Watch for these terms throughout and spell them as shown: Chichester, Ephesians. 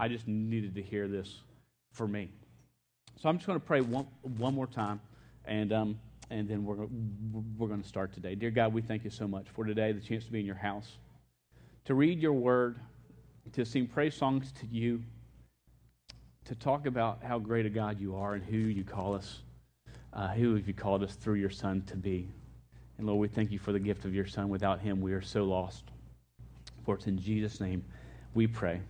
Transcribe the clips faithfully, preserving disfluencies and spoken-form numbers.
I just needed to hear this for me. So I'm just going to pray one one more time, and um, and then we're we're going to start today. Dear God, we thank you so much for today, the chance to be in your house, to read your word, to sing praise songs to you, to talk about how great a God you are and who you call us, uh, who have you called us through your Son to be. And Lord, we thank you for the gift of your Son. Without him, we are so lost. For it's in Jesus' name we pray.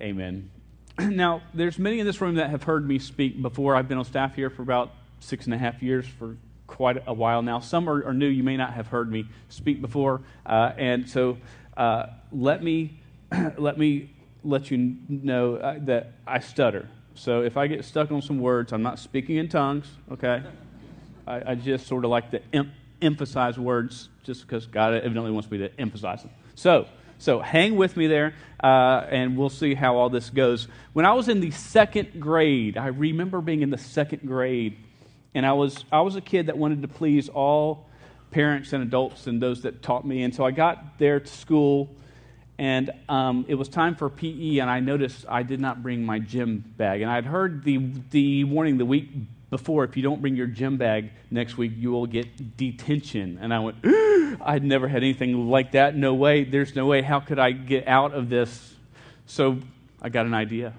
Amen. Now, there's many in this room that have heard me speak before. I've been on staff here for about six and a half years, for quite a while now. Some are, are new. You may not have heard me speak before. Uh, and so uh, let me let me let you know uh, that I stutter. So if I get stuck on some words, I'm not speaking in tongues, okay? I, I just sort of like to em- emphasize words just because God evidently wants me to emphasize them. So, so hang with me there, uh, and we'll see how all this goes. When I was in the second grade, I remember being in the second grade, and I was I was a kid that wanted to please all parents and adults and those that taught me. And so I got there to school, and um, it was time for P E, and I noticed I did not bring my gym bag. And I'd heard the the warning the week before, if you don't bring your gym bag next week, you will get detention. And I went, I'd never had anything like that. No way. There's no way. How could I get out of this? So I got an idea.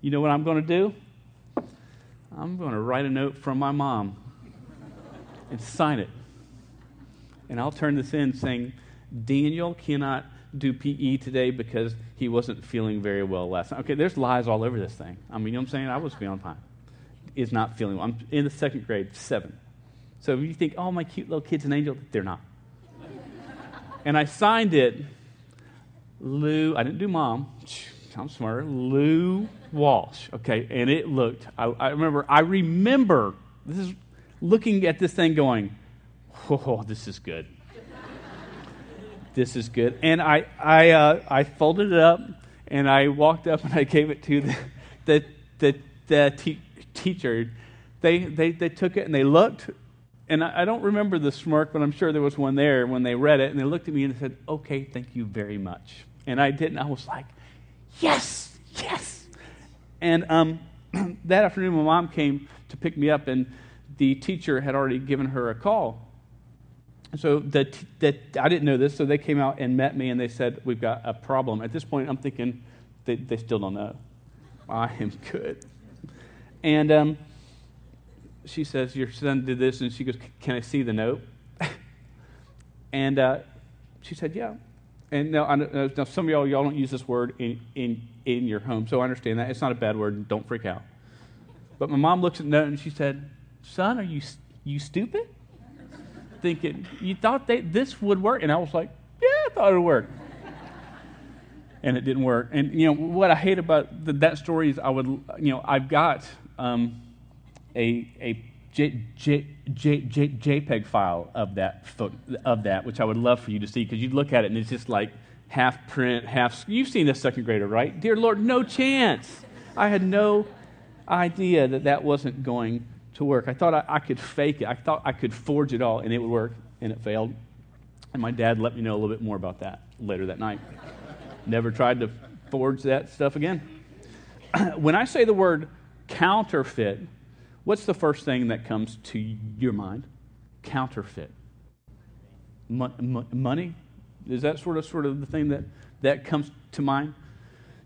You know what I'm going to do? I'm going to write a note from my mom and sign it. And I'll turn this in saying, Daniel cannot do P E today because he wasn't feeling very well last night. Okay, there's lies all over this thing. I mean, you know what I'm saying? I was feeling fine. Is not feeling well. I'm in the second grade, seven. So if you think, oh, my cute little kid's an angel, they're not. And I signed it, Lou, I didn't do mom, I'm smarter, Lou Walsh, okay, and it looked, I, I remember, I remember, this is looking at this thing going, oh, this is good. This is good. And I, I, uh, I folded it up, and I walked up, and I gave it to the, the, the, the teacher, teacher, they, they they took it and they looked, and I, I don't remember the smirk, but I'm sure there was one there when they read it, and they looked at me and said, okay, thank you very much. And I didn't, I was like, yes, yes. And um, that afternoon, my mom came to pick me up, and the teacher had already given her a call. So the, the, I didn't know this, so they came out and met me, and they said, we've got a problem. At this point, I'm thinking, they, they still don't know. I am good. And um, she says, your son did this. And she goes, can I see the note? and uh, she said, yeah. And now, I know, now some of y'all, y'all don't use this word in, in, in your home, so I understand that. It's not a bad word. Don't freak out. But my mom looks at the note, and she said, son, are you you stupid? Thinking, you thought they, this would work? And I was like, yeah, I thought it would work. And it didn't work. And, you know, what I hate about the, that story is I would, you know, I've got... Um, a a J, J, J, J, JPEG file of that fo- of that, which I would love for you to see, because you'd look at it and it's just like half print, half. You've seen this second grader, right? Dear Lord, no chance. I had no idea that that wasn't going to work. I thought I, I could fake it. I thought I could forge it all, and it would work, and it failed. And my dad let me know a little bit more about that later that night. Never tried to forge that stuff again. When I say the word counterfeit, what's the first thing that comes to your mind? Counterfeit. Mon- mon- money? Is that sort of sort of the thing that, that comes to mind?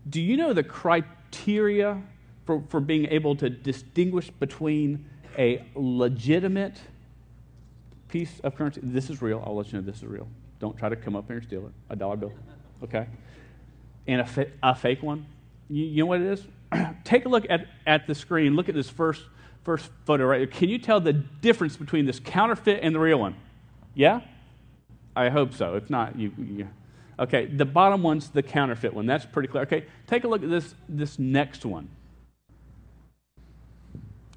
Do you know the criteria for, for being able to distinguish between a legitimate piece of currency? This is real. I'll let you know this is real. Don't try to come up here and steal it. A dollar bill. Okay? And a, fa- a fake one? You, you know what it is? Take a look at, at the screen. Look at this first first photo right here. Can you tell the difference between this counterfeit and the real one? Yeah? I hope so. If not, you... you okay, the bottom one's the counterfeit one. That's pretty clear. Okay, take a look at this this next one.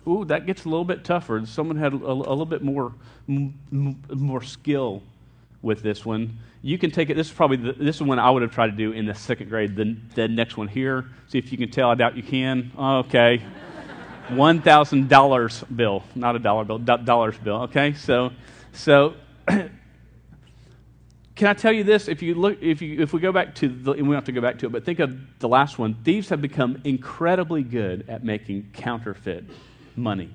Ooh, that gets a little bit tougher. Someone had a, a little bit more m- more skill with this one. You can take it. This is probably the, this is one I would have tried to do in the second grade. The, the next one here. See if you can tell. I doubt you can. Okay, one thousand dollars bill, not a dollar bill, do, dollars bill. Okay, so so Can I tell you this? If you look, if you if we go back to the, and we don't have to go back to it, but think of the last one. Thieves have become incredibly good at making counterfeit money.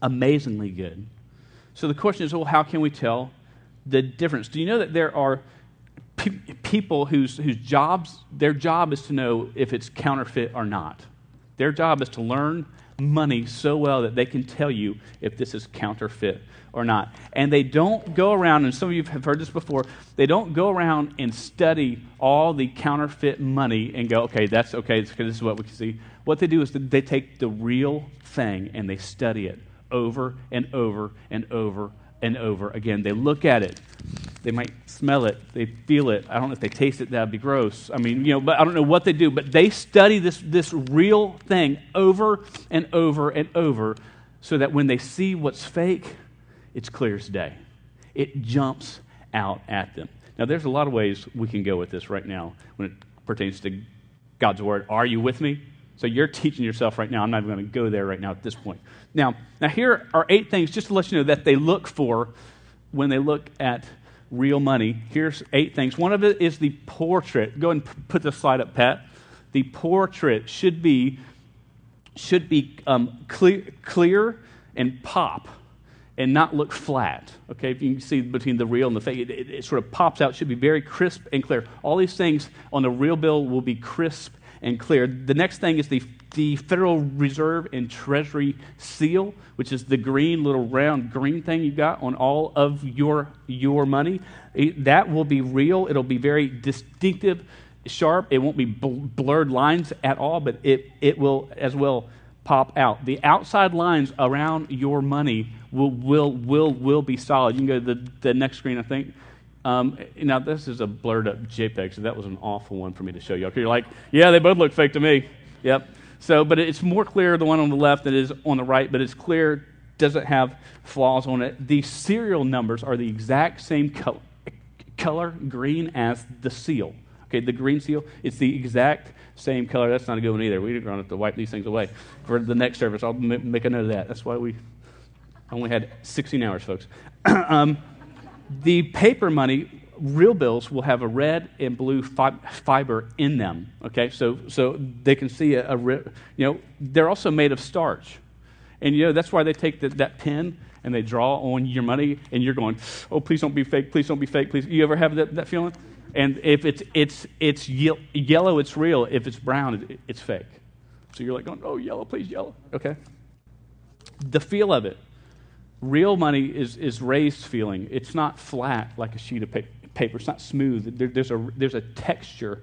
Amazingly good. So the question is, well, how can we tell the difference? Do you know that there are pe- people whose whose jobs, their job is to know if it's counterfeit or not. Their job is to learn money so well that they can tell you if this is counterfeit or not. And they don't go around, and some of you have heard this before, they don't go around and study all the counterfeit money and go, okay, that's okay, this is what we can see. What they do is they take the real thing and they study it over and over and over and over again. They look at it. They might smell it. They feel it. I don't know if they taste it. That would be gross. I mean, you know, but I don't know what they do. But they study this, this real thing over and over and over so that when they see what's fake, it's clear as day. It jumps out at them. Now, there's a lot of ways we can go with this right now when it pertains to God's Word. Are you with me? So you're teaching yourself right now. I'm not even going to go there right now at this point. Now, now here are eight things, just to let you know, that they look for when they look at real money. Here's eight things. One of it is the portrait. Go ahead and put the slide up, Pat. The portrait should be should be um, clear, clear and pop, and not look flat. Okay, if you can see between the real and the fake, it, it, it sort of pops out. It should be very crisp and clear. All these things on the real bill will be crisp and clear. The next thing is the the Federal Reserve and Treasury seal, which is the green little round green thing you got on all of your your money. It, that will be real. It'll be very distinctive, sharp. It won't be bl- blurred lines at all, but it it will as well pop out. The outside lines around your money will will will will be solid. You can go to the the next screen, I think. Um, now, this is a blurred up JPEG, so that was an awful one for me to show y'all. You're like, yeah, they both look fake to me. Yep. So, but it's more clear, the one on the left, than it is on the right, but it's clear, doesn't have flaws on it. The serial numbers are the exact same color, color green as the seal. Okay, the green seal, it's the exact same color. That's not a good one either. We're going to have to wipe these things away for the next service. I'll m- make a note of that. That's why we only had sixteen hours, folks. um, The paper money, real bills, will have a red and blue fi- fiber in them, okay? So so they can see a, a re- you know, they're also made of starch. And, you know, that's why they take the, that pen and they draw on your money, and you're going, oh, please don't be fake, please don't be fake, please. You ever have that, that feeling? And if it's it's it's ye- yellow, it's real. If it's brown, it, it's fake. So you're like going, oh, yellow, please, yellow, okay? The feel of it. Real money is, is raised feeling. It's not flat like a sheet of pa- paper. It's not smooth. There, there's a there's a texture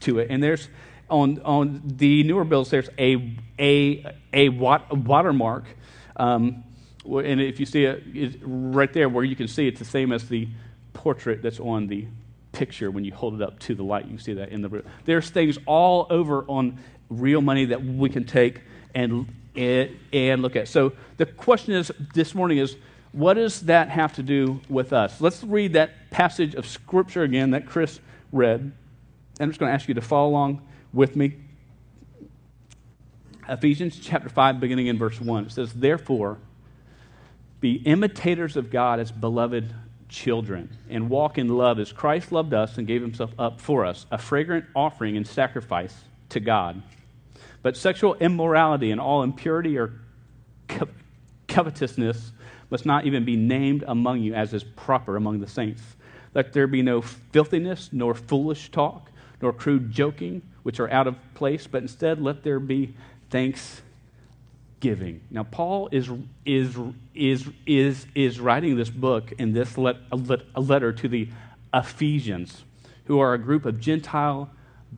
to it. And there's on on the newer bills there's a a a watermark, um, and if you see it, it's right there where you can see it's the same as the portrait that's on the picture. When you hold it up to the light, you can see that in the real. There's things all over on real money that we can take and. It, and look at. So the question is this morning is, what does that have to do with us? Let's read that passage of Scripture again that Chris read. I'm just going to ask you to follow along with me. Ephesians chapter five, beginning in verse one. It says, therefore, be imitators of God as beloved children, and walk in love as Christ loved us and gave himself up for us, a fragrant offering and sacrifice to God. But sexual immorality and all impurity or co- covetousness must not even be named among you as is proper among the saints. Let there be no filthiness, nor foolish talk, nor crude joking, which are out of place, but instead let there be thanksgiving. Now, Paul is is is is is writing this book in this let, a letter to the Ephesians, who are a group of Gentile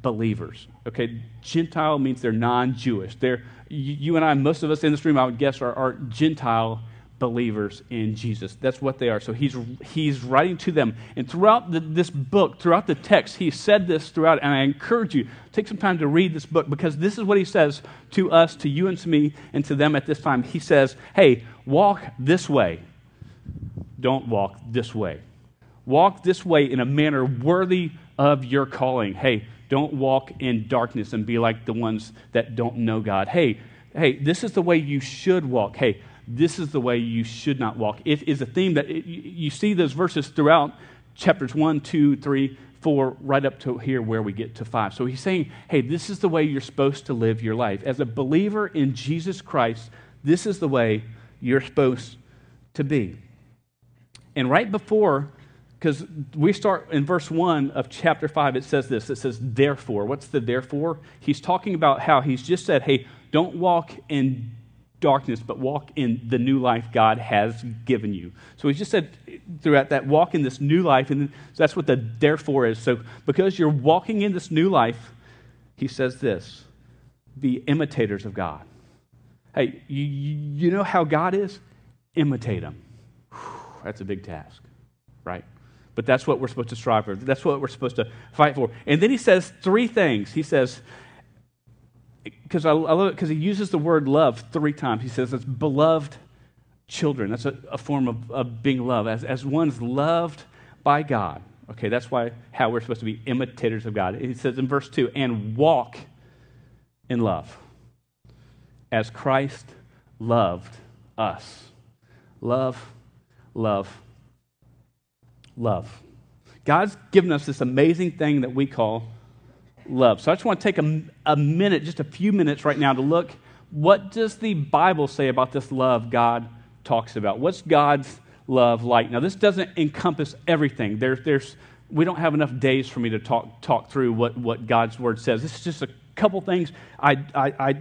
believers. Okay, Gentile means they're non-Jewish. They're, you, you and I, most of us in this room, I would guess, are, are Gentile believers in Jesus. That's what they are. So he's he's writing to them. And throughout the, this book, throughout the text, he said this throughout, and I encourage you, take some time to read this book, because this is what he says to us, to you and to me, and to them at this time. He says, hey, walk this way. Don't walk this way. Walk this way in a manner worthy of your calling. Hey, don't walk in darkness and be like the ones that don't know God. Hey, hey, this is the way you should walk. Hey, this is the way you should not walk. It is a theme that it, you see those verses throughout chapters one, two, three, four, right up to here where we get to five. So he's saying, hey, this is the way you're supposed to live your life. As a believer in Jesus Christ, this is the way you're supposed to be. And right before, because we start in verse one of chapter five, it says this. It says, therefore. What's the therefore? He's talking about how he's just said, hey, don't walk in darkness, but walk in the new life God has given you. So he just said throughout that, walk in this new life, and that's what the therefore is. So because you're walking in this new life, he says this, be imitators of God. Hey, you, you know how God is? Imitate him. Whew, that's a big task, right? But that's what we're supposed to strive for. That's what we're supposed to fight for. And then he says three things. He says, because I love it, because he uses the word love three times. He says it's beloved children. That's a, a form of, of being loved, as, as one's loved by God. Okay, that's why how we're supposed to be imitators of God. He says in verse two, and walk in love, as Christ loved us. Love, love, love. God's given us this amazing thing that we call love. So I just want to take a, a minute, just a few minutes right now to look, what does the Bible say about this love God talks about? What's God's love like? Now, this doesn't encompass everything. There's, there's, we don't have enough days for me to talk talk through what, what God's Word says. This is just a couple things I, I, I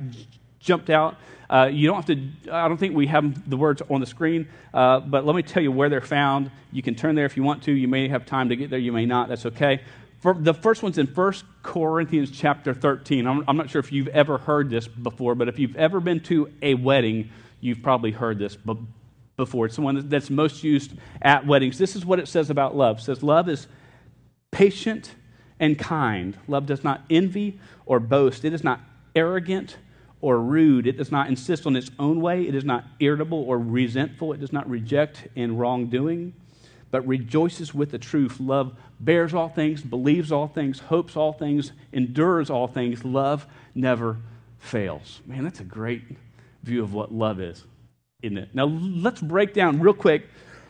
jumped out. Uh, you don't have to, I don't think we have the words on the screen, uh, but let me tell you where they're found. You can turn there if you want to. You may have time to get there. You may not. That's okay. The first one's in First Corinthians chapter thirteen. I'm not sure if you've ever heard this before, but if you've ever been to a wedding, you've probably heard this before. It's the one that's most used at weddings. This is what it says about love. It says, love is patient and kind. Love does not envy or boast. It is not arrogant or rude. It does not insist on its own way. It is not irritable or resentful. It does not reject in wrongdoing, but rejoices with the truth. Love bears all things, believes all things, hopes all things, endures all things. Love never fails. Man, that's a great view of what love is, isn't it? Now, let's break down real quick.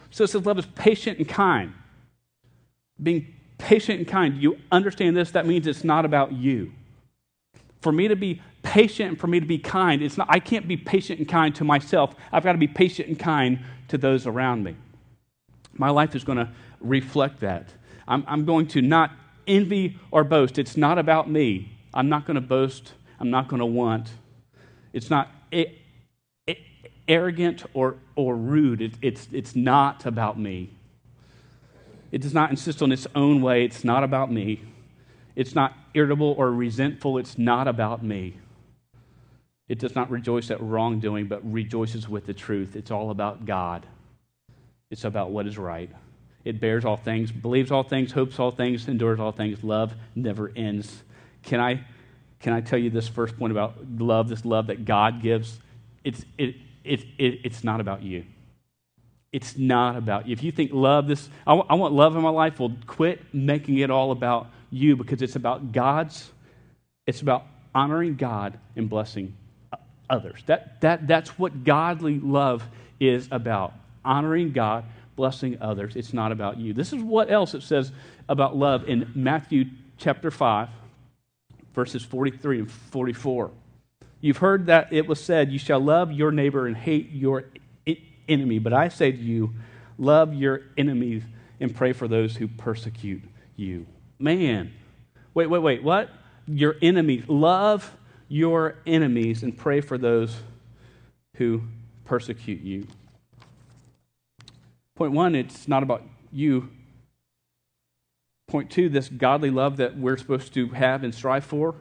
So it says love is patient and kind. Being patient and kind, you understand this? That means it's not about you. For me to be patient and for me to be kind, it's not. I can't be patient and kind to myself. I've got to be patient and kind to those around me. My life is going to reflect that. I'm, I'm going to not envy or boast. It's not about me. I'm not going to boast. I'm not going to want. It's not a, a, arrogant or, or rude. It, it's, it's not about me. It does not insist on its own way. It's not about me. It's not irritable or resentful. It's not about me. It does not rejoice at wrongdoing, but rejoices with the truth. It's all about God. It's about what is right. It bears all things, believes all things, hopes all things, endures all things. Love never ends. Can I, can I tell you this first point about love, this love that God gives? It's, it, it, it, it's not about you. It's not about you. If you think love, this, I, w- I want love in my life, well, quit making it all about you, because it's about God's, it's about honoring God and blessing others. That, that, that's what godly love is about. Honoring God, blessing others. It's not about you. This is what else it says about love in Matthew chapter five, verses forty-three and forty-four. You've heard that it was said, you shall love your neighbor and hate your enemy. But I say to you, love your enemies and pray for those who persecute you. Man, wait, wait, wait, what? Your enemies. Love your enemies and pray for those who persecute you. Point one, it's not about you. Point two, this godly love that we're supposed to have and strive for,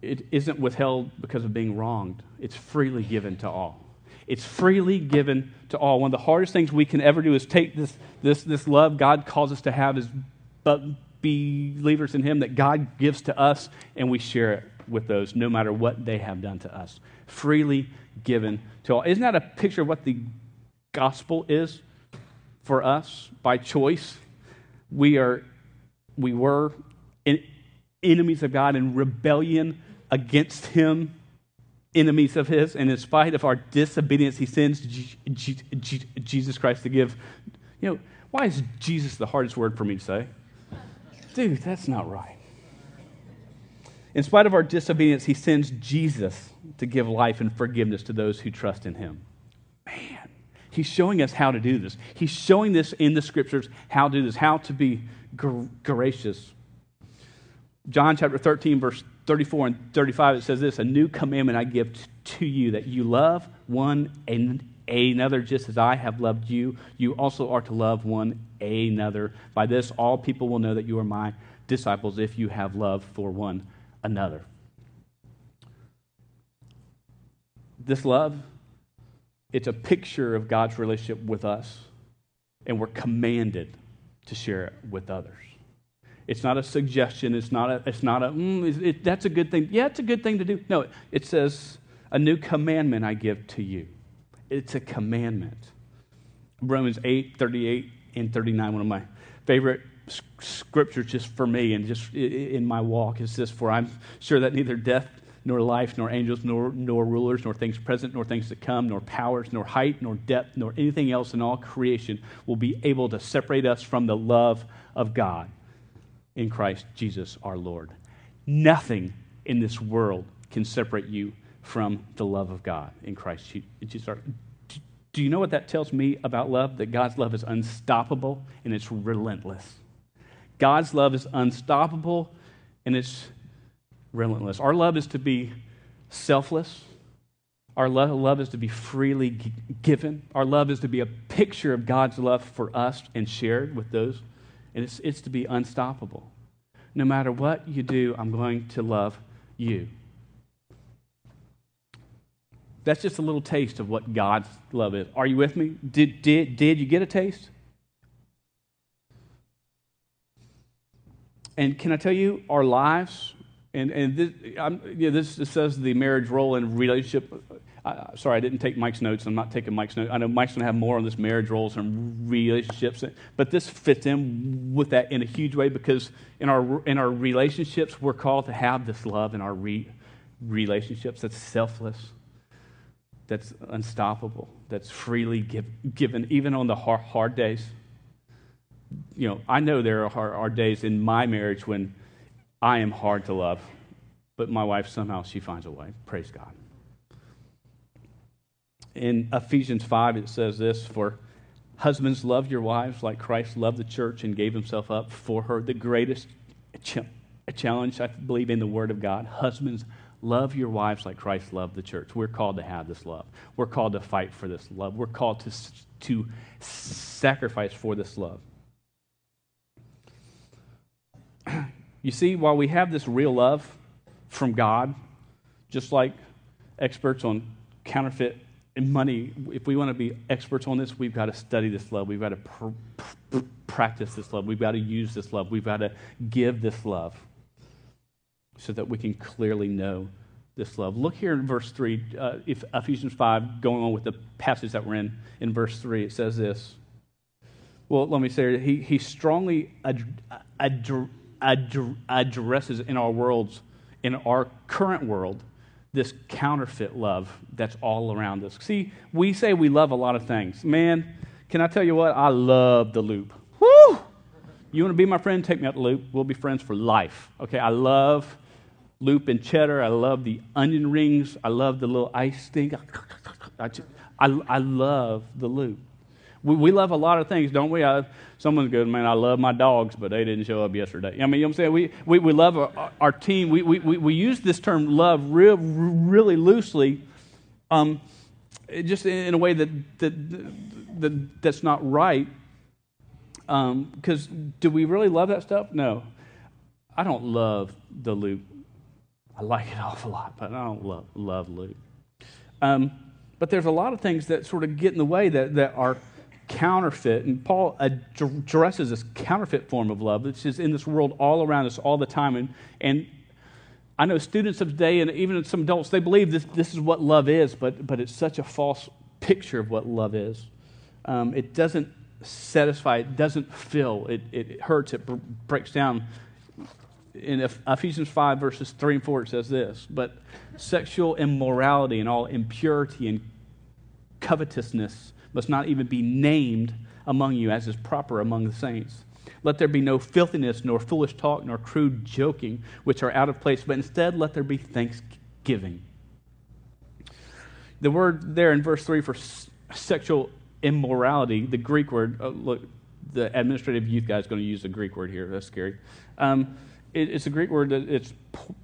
it isn't withheld because of being wronged. It's freely given to all. It's freely given to all. One of the hardest things we can ever do is take this this this love God calls us to have as believers in Him that God gives to us, and we share it with those no matter what they have done to us. Freely given to all. Isn't that a picture of what the gospel is? For us, by choice, we are, we were in enemies of God, in rebellion against Him. enemies of his, and in spite of our disobedience, he sends G- G- G- Jesus Christ to give. You know, why is Jesus the hardest word for me to say? Dude, that's not right. In spite of our disobedience, he sends Jesus to give life and forgiveness to those who trust in him. Man, he's showing us how to do this. He's showing this in the scriptures, how to do this, how to be gr- gracious. John chapter thirteen, verse thirty-four and thirty-five, it says this: a new commandment I give t- to you, that you love one and another just as I have loved you. You also are to love one another. By this, all people will know that you are my disciples, if you have love for one another. This love, it's a picture of God's relationship with us, and we're commanded to share it with others. It's not a suggestion. It's not a, it's not a, mm, it, that's a good thing. Yeah, it's a good thing to do. No, it says, a new commandment I give to you. It's a commandment. Romans eight, thirty-eight and thirty-nine, one of my favorite scriptures just for me and just in my walk, is this: for I'm sure that neither death nor life, nor angels, nor nor rulers, nor things present, nor things to come, nor powers, nor height, nor depth, nor anything else in all creation will be able to separate us from the love of God in Christ Jesus our Lord. Nothing in this world can separate you from the love of God in Christ Jesus our Lord. Do you know what that tells me about love? That God's love is unstoppable and it's relentless. God's love is unstoppable and it's relentless. Our love is to be selfless. Our lo- love is to be freely g- given. Our love is to be a picture of God's love for us and shared with those. And it's, it's to be unstoppable. No matter what you do, I'm going to love you. That's just a little taste of what God's love is. Are you with me? Did, did, did you get a taste? And can I tell you, our lives... And and this, I'm, you know, this, this says the marriage role and relationship. Uh, sorry, I didn't take Mike's notes. I'm not taking Mike's notes. I know Mike's going to have more on this marriage roles and relationships, but this fits in with that in a huge way, because in our in our relationships, we're called to have this love in our re, relationships that's selfless, that's unstoppable, that's freely give, given, even on the hard, hard days. You know, I know there are, are days in my marriage when I am hard to love, but my wife, somehow she finds a way. Praise God. In Ephesians five, it says this: for husbands, love your wives like Christ loved the church and gave himself up for her. The greatest ch- challenge, I believe, in the Word of God. Husbands, love your wives like Christ loved the church. We're called to have this love. We're called to fight for this love. We're called to, to sacrifice for this love. You see, while we have this real love from God, just like experts on counterfeit money, if we want to be experts on this, we've got to study this love. We've got to pr- pr- practice this love. We've got to use this love. We've got to give this love so that we can clearly know this love. Look here in verse three, uh, if Ephesians five, going on with the passage that we're in, in verse three, it says this. Well, let me say, he, he strongly ad- ad- addresses in our worlds, in our current world, this counterfeit love that's all around us. See, we say we love a lot of things. Man, can I tell you what? I love the loop. Woo! You want to be my friend? Take me out the loop. We'll be friends for life. Okay, I love loop and cheddar. I love the onion rings. I love the little ice thing. I, I, I love the loop. We we love a lot of things, don't we? I, someone's good, man, I love my dogs, but they didn't show up yesterday. I mean, you know what I'm saying? We we, we love our, our team. We, we we we use this term love real, really loosely, um, just in a way that, that, that, that that's not right. Because um, do we really love that stuff? No. I don't love the loop. I like it an awful lot, but I don't love, love loop. Um, but there's a lot of things that sort of get in the way that, that are counterfeit, and Paul addresses this counterfeit form of love, which is in this world all around us all the time. And, and I know students of today, and even some adults, they believe this, this is what love is, but, but it's such a false picture of what love is. Um, it doesn't satisfy, it doesn't fill, it, it hurts, it breaks down. in Ephesians five, verses three and four, it says this, but sexual immorality and all impurity and covetousness must not even be named among you as is proper among the saints. Let there be no filthiness, nor foolish talk, nor crude joking, which are out of place, but instead let there be thanksgiving. The word there in verse three for sexual immorality, the Greek word, oh, look, the administrative youth guy is going to use the Greek word here. That's scary. Um, it, it's a Greek word that it's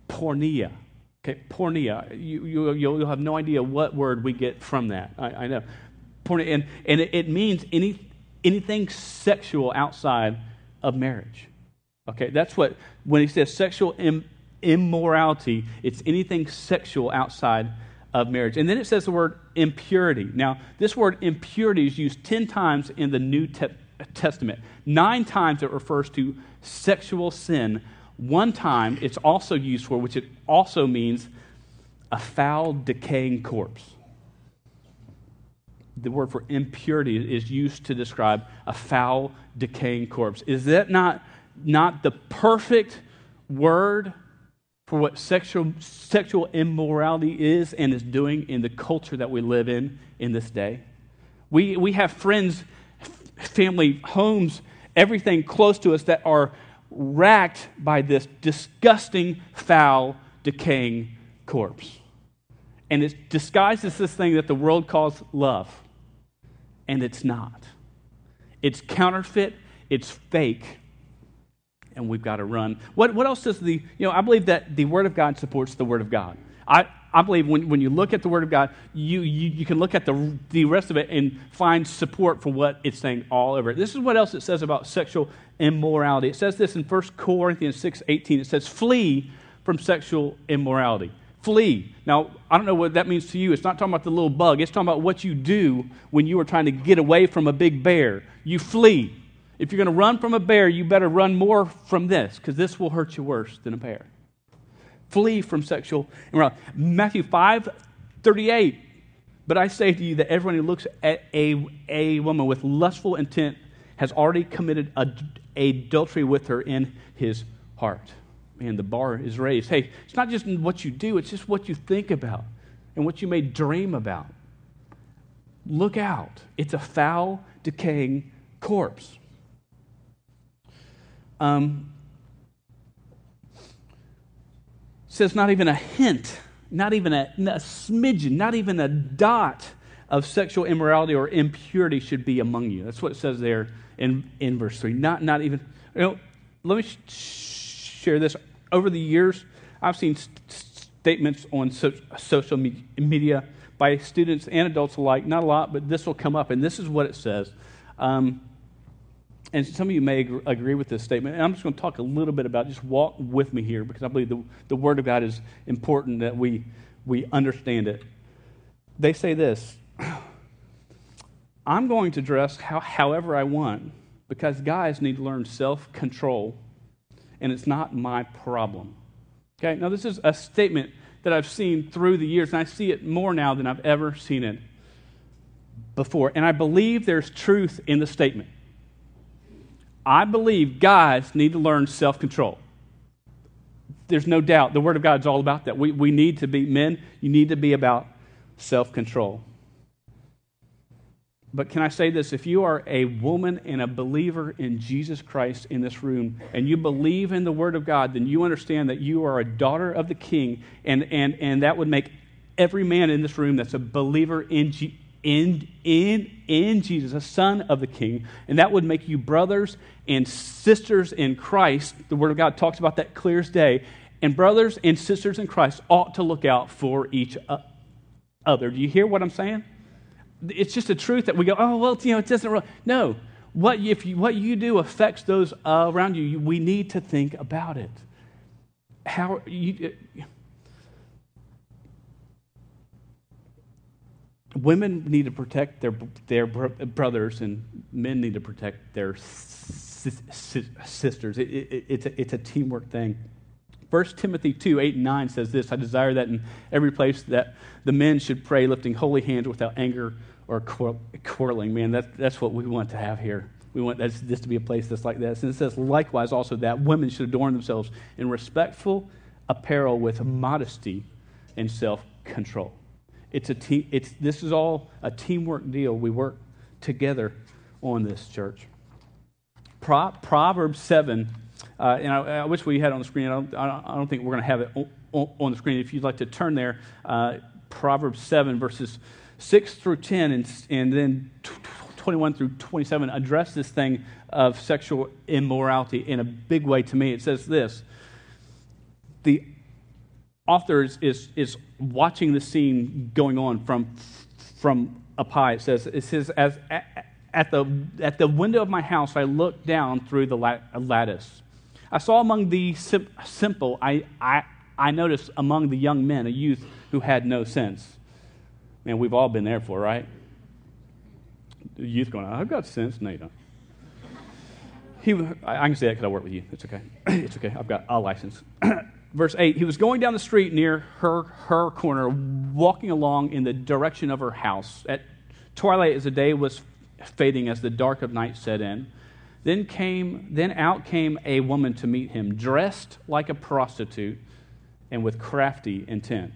porneia. Okay, porneia. You, you, you'll have no idea what word we get from that. I, I know. Porneia. And, and it, it means any anything sexual outside of marriage. Okay, that's what, when he says sexual im, immorality, it's anything sexual outside of marriage. And then it says the word impurity. Now, this word impurity is used ten times in the New Testament. Testament. Nine times it refers to sexual sin. One time it's also used for, which it also means a foul, decaying corpse. The word for impurity is used to describe a foul, decaying corpse. Is that not, not the perfect word for what sexual, sexual immorality is and is doing in the culture that we live in in this day? We, we have friends, family, homes, everything close to us that are racked by this disgusting, foul, decaying corpse. And it disguises this thing that the world calls love. And it's not. It's counterfeit, it's fake, and we've got to run. What, what else does the, you know, I believe that the Word of God supports the Word of God. I, I believe when, when you look at the Word of God, you, you, you can look at the, the rest of it and find support for what it's saying all over. This is what else it says about sexual immorality. It says this in First Corinthians six eighteen. It says, flee from sexual immorality. Flee. Now, I don't know what that means to you. It's not talking about the little bug. It's talking about what you do when you are trying to get away from a big bear. You flee. If you're going to run from a bear, you better run more from this, because this will hurt you worse than a bear. Flee from sexual immorality. Matthew five thirty-eight. But I say to you that everyone who looks at a, a woman with lustful intent has already committed ad- adultery with her in his heart. Man, the bar is raised. Hey, it's not just what you do, it's just what you think about and what you may dream about. Look out. It's a foul, decaying corpse. Um... Says not even a hint, not even a, a smidgen, not even a dot of sexual immorality or impurity should be among you. That's what it says there in, in verse three. Not not even, you know, let me sh- share this. Over the years, I've seen st- statements on so- social me- media by students and adults alike, not a lot, but this will come up, and this is what it says. Um, And some of you may agree with this statement. And I'm just going to talk a little bit about, just walk with me here, because I believe the, the Word of God is important that we, we understand it. They say this, I'm going to dress how, however I want, because guys need to learn self-control, and it's not my problem. Okay, now this is a statement that I've seen through the years, and I see it more now than I've ever seen it before. And I believe there's truth in the statement. I believe guys need to learn self-control. There's no doubt. The Word of God is all about that. We, we need to be men. You need to be about self-control. But can I say this? If you are a woman and a believer in Jesus Christ in this room, and you believe in the Word of God, then you understand that you are a daughter of the King, and, and, and that would make every man in this room that's a believer in Jesus. In, in, in Jesus, a son of the King, and that would make you brothers and sisters in Christ. The Word of God talks about that clear as day. And brothers and sisters in Christ ought to look out for each other. Do you hear what I'm saying? It's just a truth that we go, oh, well, you know, it doesn't really. No, what if you, what you do affects those uh, around you. you. We need to think about it. How you. Uh, Women need to protect their their brothers, and men need to protect their sisters. It, it, it's, a, it's a teamwork thing. First Timothy two, eight and nine says this, I desire that in every place that the men should pray, lifting holy hands without anger or quarreling. Man, that, that's what we want to have here. We want this, this to be a place that's like this. And it says, likewise, also that women should adorn themselves in respectful apparel with modesty and self-control. It's a team. It's this is all a teamwork deal. We work together on this, church. Pro, Proverbs seven, uh, and I, I wish we had it on the screen. I don't, I don't think we're going to have it on, on the screen. If you'd like to turn there, uh, Proverbs seven, verses six through ten, and, and then twenty-one through twenty-seven address this thing of sexual immorality in a big way to me. It says this. The author is, is, is watching the scene going on from, from up high. It says, it says as, at, at, the, at the window of my house, I looked down through the lattice. I saw among the sim- simple, I, I, I noticed among the young men, a youth who had no sense. Man, we've all been there for, right? The youth going, I've got sense. No, you don't. He, I, I can say that because I work with you. It's okay. It's okay. I've got a license. Verse eight, he was going down the street near her, her corner, walking along in the direction of her house. At twilight, as the day was fading, as the dark of night set in, then came, then out came a woman to meet him, dressed like a prostitute and with crafty intent.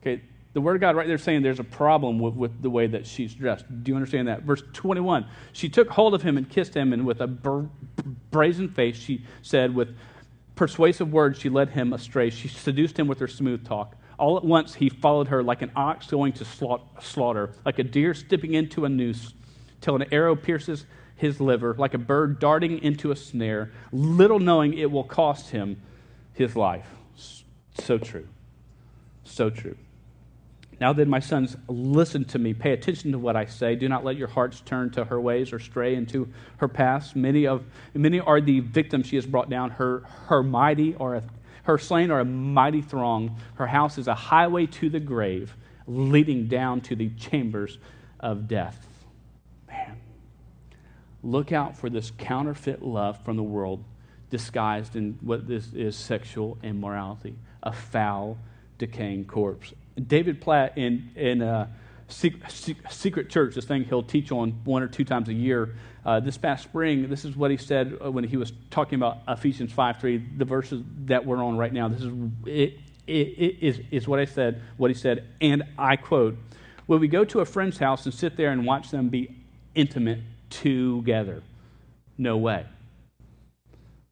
Okay, the Word of God right there saying there's a problem with, with the way that she's dressed. Do you understand that? Verse twenty-one, she took hold of him and kissed him, and with a brazen face she said with persuasive words, she led him astray. She seduced him with her smooth talk. All at once, he followed her like an ox going to slaughter, like a deer stepping into a noose, till an arrow pierces his liver, like a bird darting into a snare, little knowing it will cost him his life. So true. So true. Now then, my sons, listen to me. Pay attention to what I say. Do not let your hearts turn to her ways or stray into her paths. Many of many are the victims she has brought down. Her her mighty or her slain are a mighty throng. Her house is a highway to the grave, leading down to the chambers of death. Man, look out for this counterfeit love from the world, disguised in what this is sexual immorality, a foul, decaying corpse. David Platt in in uh, Secret Church, this thing he'll teach on one or two times a year. Uh, this past spring, this is what he said when he was talking about Ephesians five three, the verses that we're on right now. This is it, it, it is is what I said. What he said, and I quote: "When we go to a friend's house and sit there and watch them be intimate together, no way.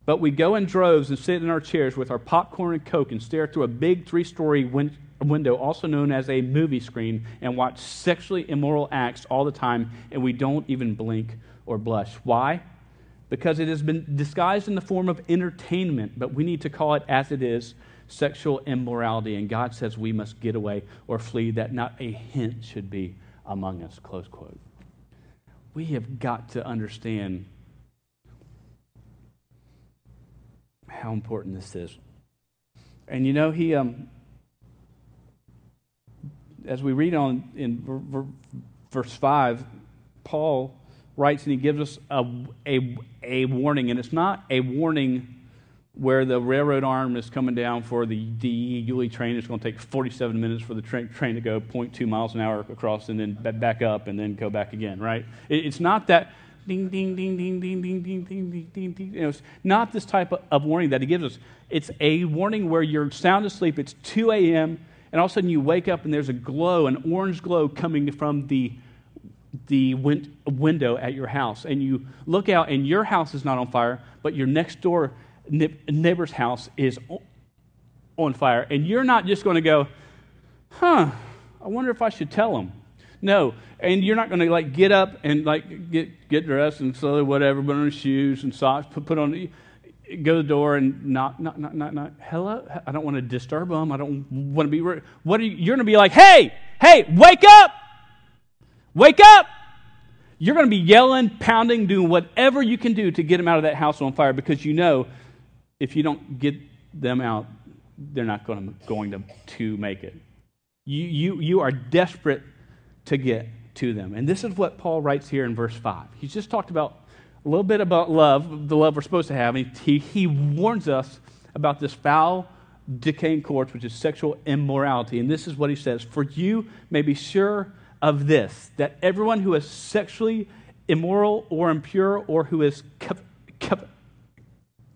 But we go in droves and sit in our chairs with our popcorn and Coke and stare through a big three-story window." window, also known as a movie screen, and watch sexually immoral acts all the time, and we don't even blink or blush. Why? Because it has been disguised in the form of entertainment, but we need to call it as it is, sexual immorality, and God says we must get away or flee, that not a hint should be among us, close quote. We have got to understand how important this is. And you know, he... um. As we read on in verse five, Paul writes and he gives us a, a, a warning. And it's not a warning where the railroad arm is coming down for the D E Yulee train. It's going to take forty-seven minutes for the train, train to go zero point two miles an hour across and then back up and then go back again, right? It's not that ding, ding, ding, ding, ding, ding, ding, ding, ding, ding, ding. You know, it's not this type of warning that he gives us. It's a warning where you're sound asleep. It's two a.m., and all of a sudden you wake up and there's a glow, an orange glow coming from the, the win- window at your house. And you look out and your house is not on fire, but your next door neighbor's house is on fire. And you're not just going to go, huh, I wonder if I should tell them. No, and you're not going to like get up and like get, get dressed and slowly whatever, put on shoes and socks, put, put on... Go to the door and knock, knock, knock, knock, knock. Hello? I don't want to disturb them. I don't want to be rude. What are you? You're going to be like, hey, hey, wake up. Wake up. You're going to be yelling, pounding, doing whatever you can do to get them out of that house on fire, because you know if you don't get them out, they're not going to, going to, to make it. You, you, you are desperate to get to them. And this is what Paul writes here in verse five. He's just talked about a little bit about love, the love we're supposed to have. And he, he warns us about this foul, decaying corpse, which is sexual immorality. And this is what he says: "For you may be sure of this, that everyone who is sexually immoral or impure, or who is co- co-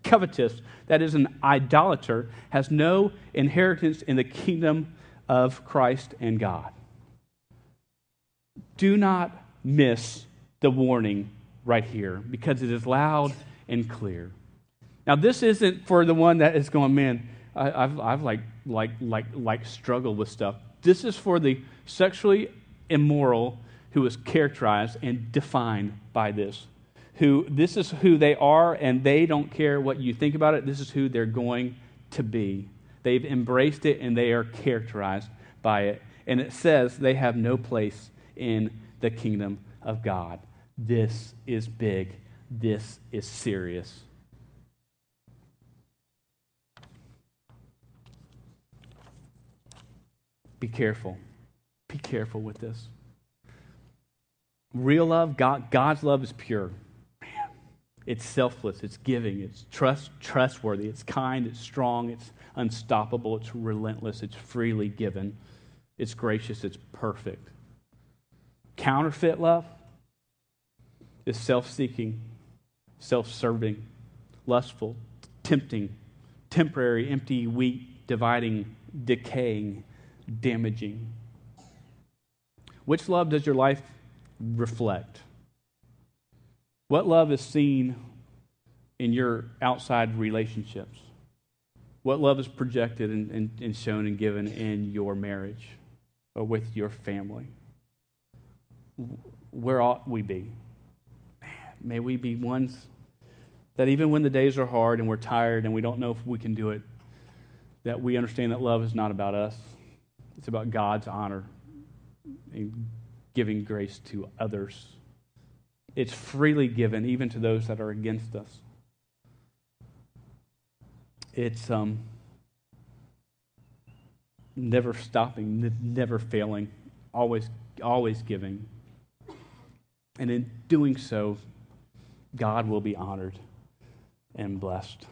covetous, that is an idolater, has no inheritance in the kingdom of Christ and God. Do not miss the warning right here, because it is loud and clear. Now, this isn't for the one that is going, man, I, I've, I've like, like, like, like struggled with stuff. This is for the sexually immoral who is characterized and defined by this. Who this is who they are, and they don't care what you think about it. This is who they're going to be. They've embraced it, and they are characterized by it. And it says they have no place in the kingdom of God. This is big. This is serious. Be careful. Be careful with this. Real love, God, God's love is pure. Man, it's selfless. It's giving. It's trust, trustworthy. It's kind. It's strong. It's unstoppable. It's relentless. It's freely given. It's gracious. It's perfect. Counterfeit love is self-seeking, self-serving, lustful, tempting, temporary, empty, weak, dividing, decaying, damaging. Which love does your life reflect? What love is seen in your outside relationships? What love is projected and, and, and shown and given in your marriage or with your family? Where ought we be? Man, may we be ones that even when the days are hard and we're tired and we don't know if we can do it, that we understand that love is not about us. It's about God's honor and giving grace to others. It's freely given, even to those that are against us. It's um, never stopping, never failing, always, always giving. And in doing so, God will be honored and blessed.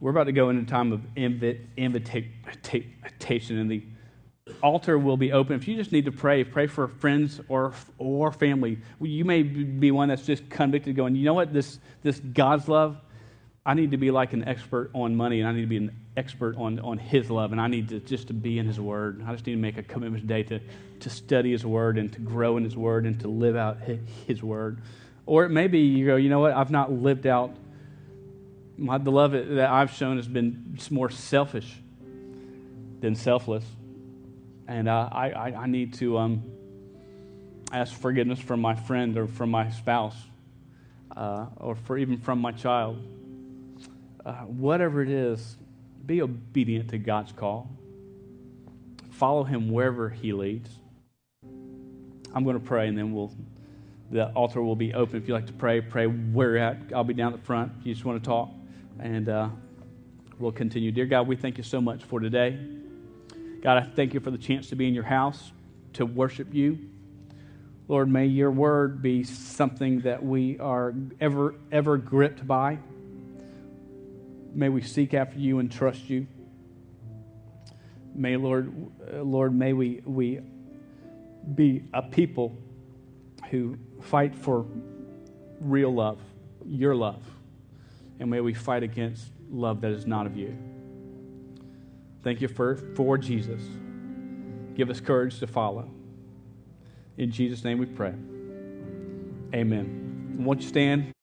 We're about to go into a time of invit, invitation, and the altar will be open. If you just need to pray, pray for friends or or family. You may be one that's just convicted, going, you know what, this this God's love, I need to be like an expert on money, and I need to be an expert on, on His love, and I need to just to be in His Word. I just need to make a commitment today to, to study His Word and to grow in His Word and to live out His Word. Or it may be you go, you know what, I've not lived out My, the love that I've shown has been more selfish than selfless. And uh, I, I, I need to um, ask forgiveness from my friend or from my spouse uh, or for even from my child. Uh, whatever it is, be obedient to God's call. Follow Him wherever He leads. I'm going to pray, and then we'll the altar will be open. If you'd like to pray, pray where you're at. I'll be down at the front if you just want to talk. And uh, we'll continue. Dear God, we thank You so much for today. God, I thank You for the chance to be in Your house, to worship You. Lord, may Your word be something that we are ever, ever gripped by. May we seek after You and trust You. May, Lord, Lord, may we, we be a people who fight for real love, Your love. And may we fight against love that is not of You. Thank You for, for Jesus. Give us courage to follow. In Jesus' name we pray. Amen. Won't you stand?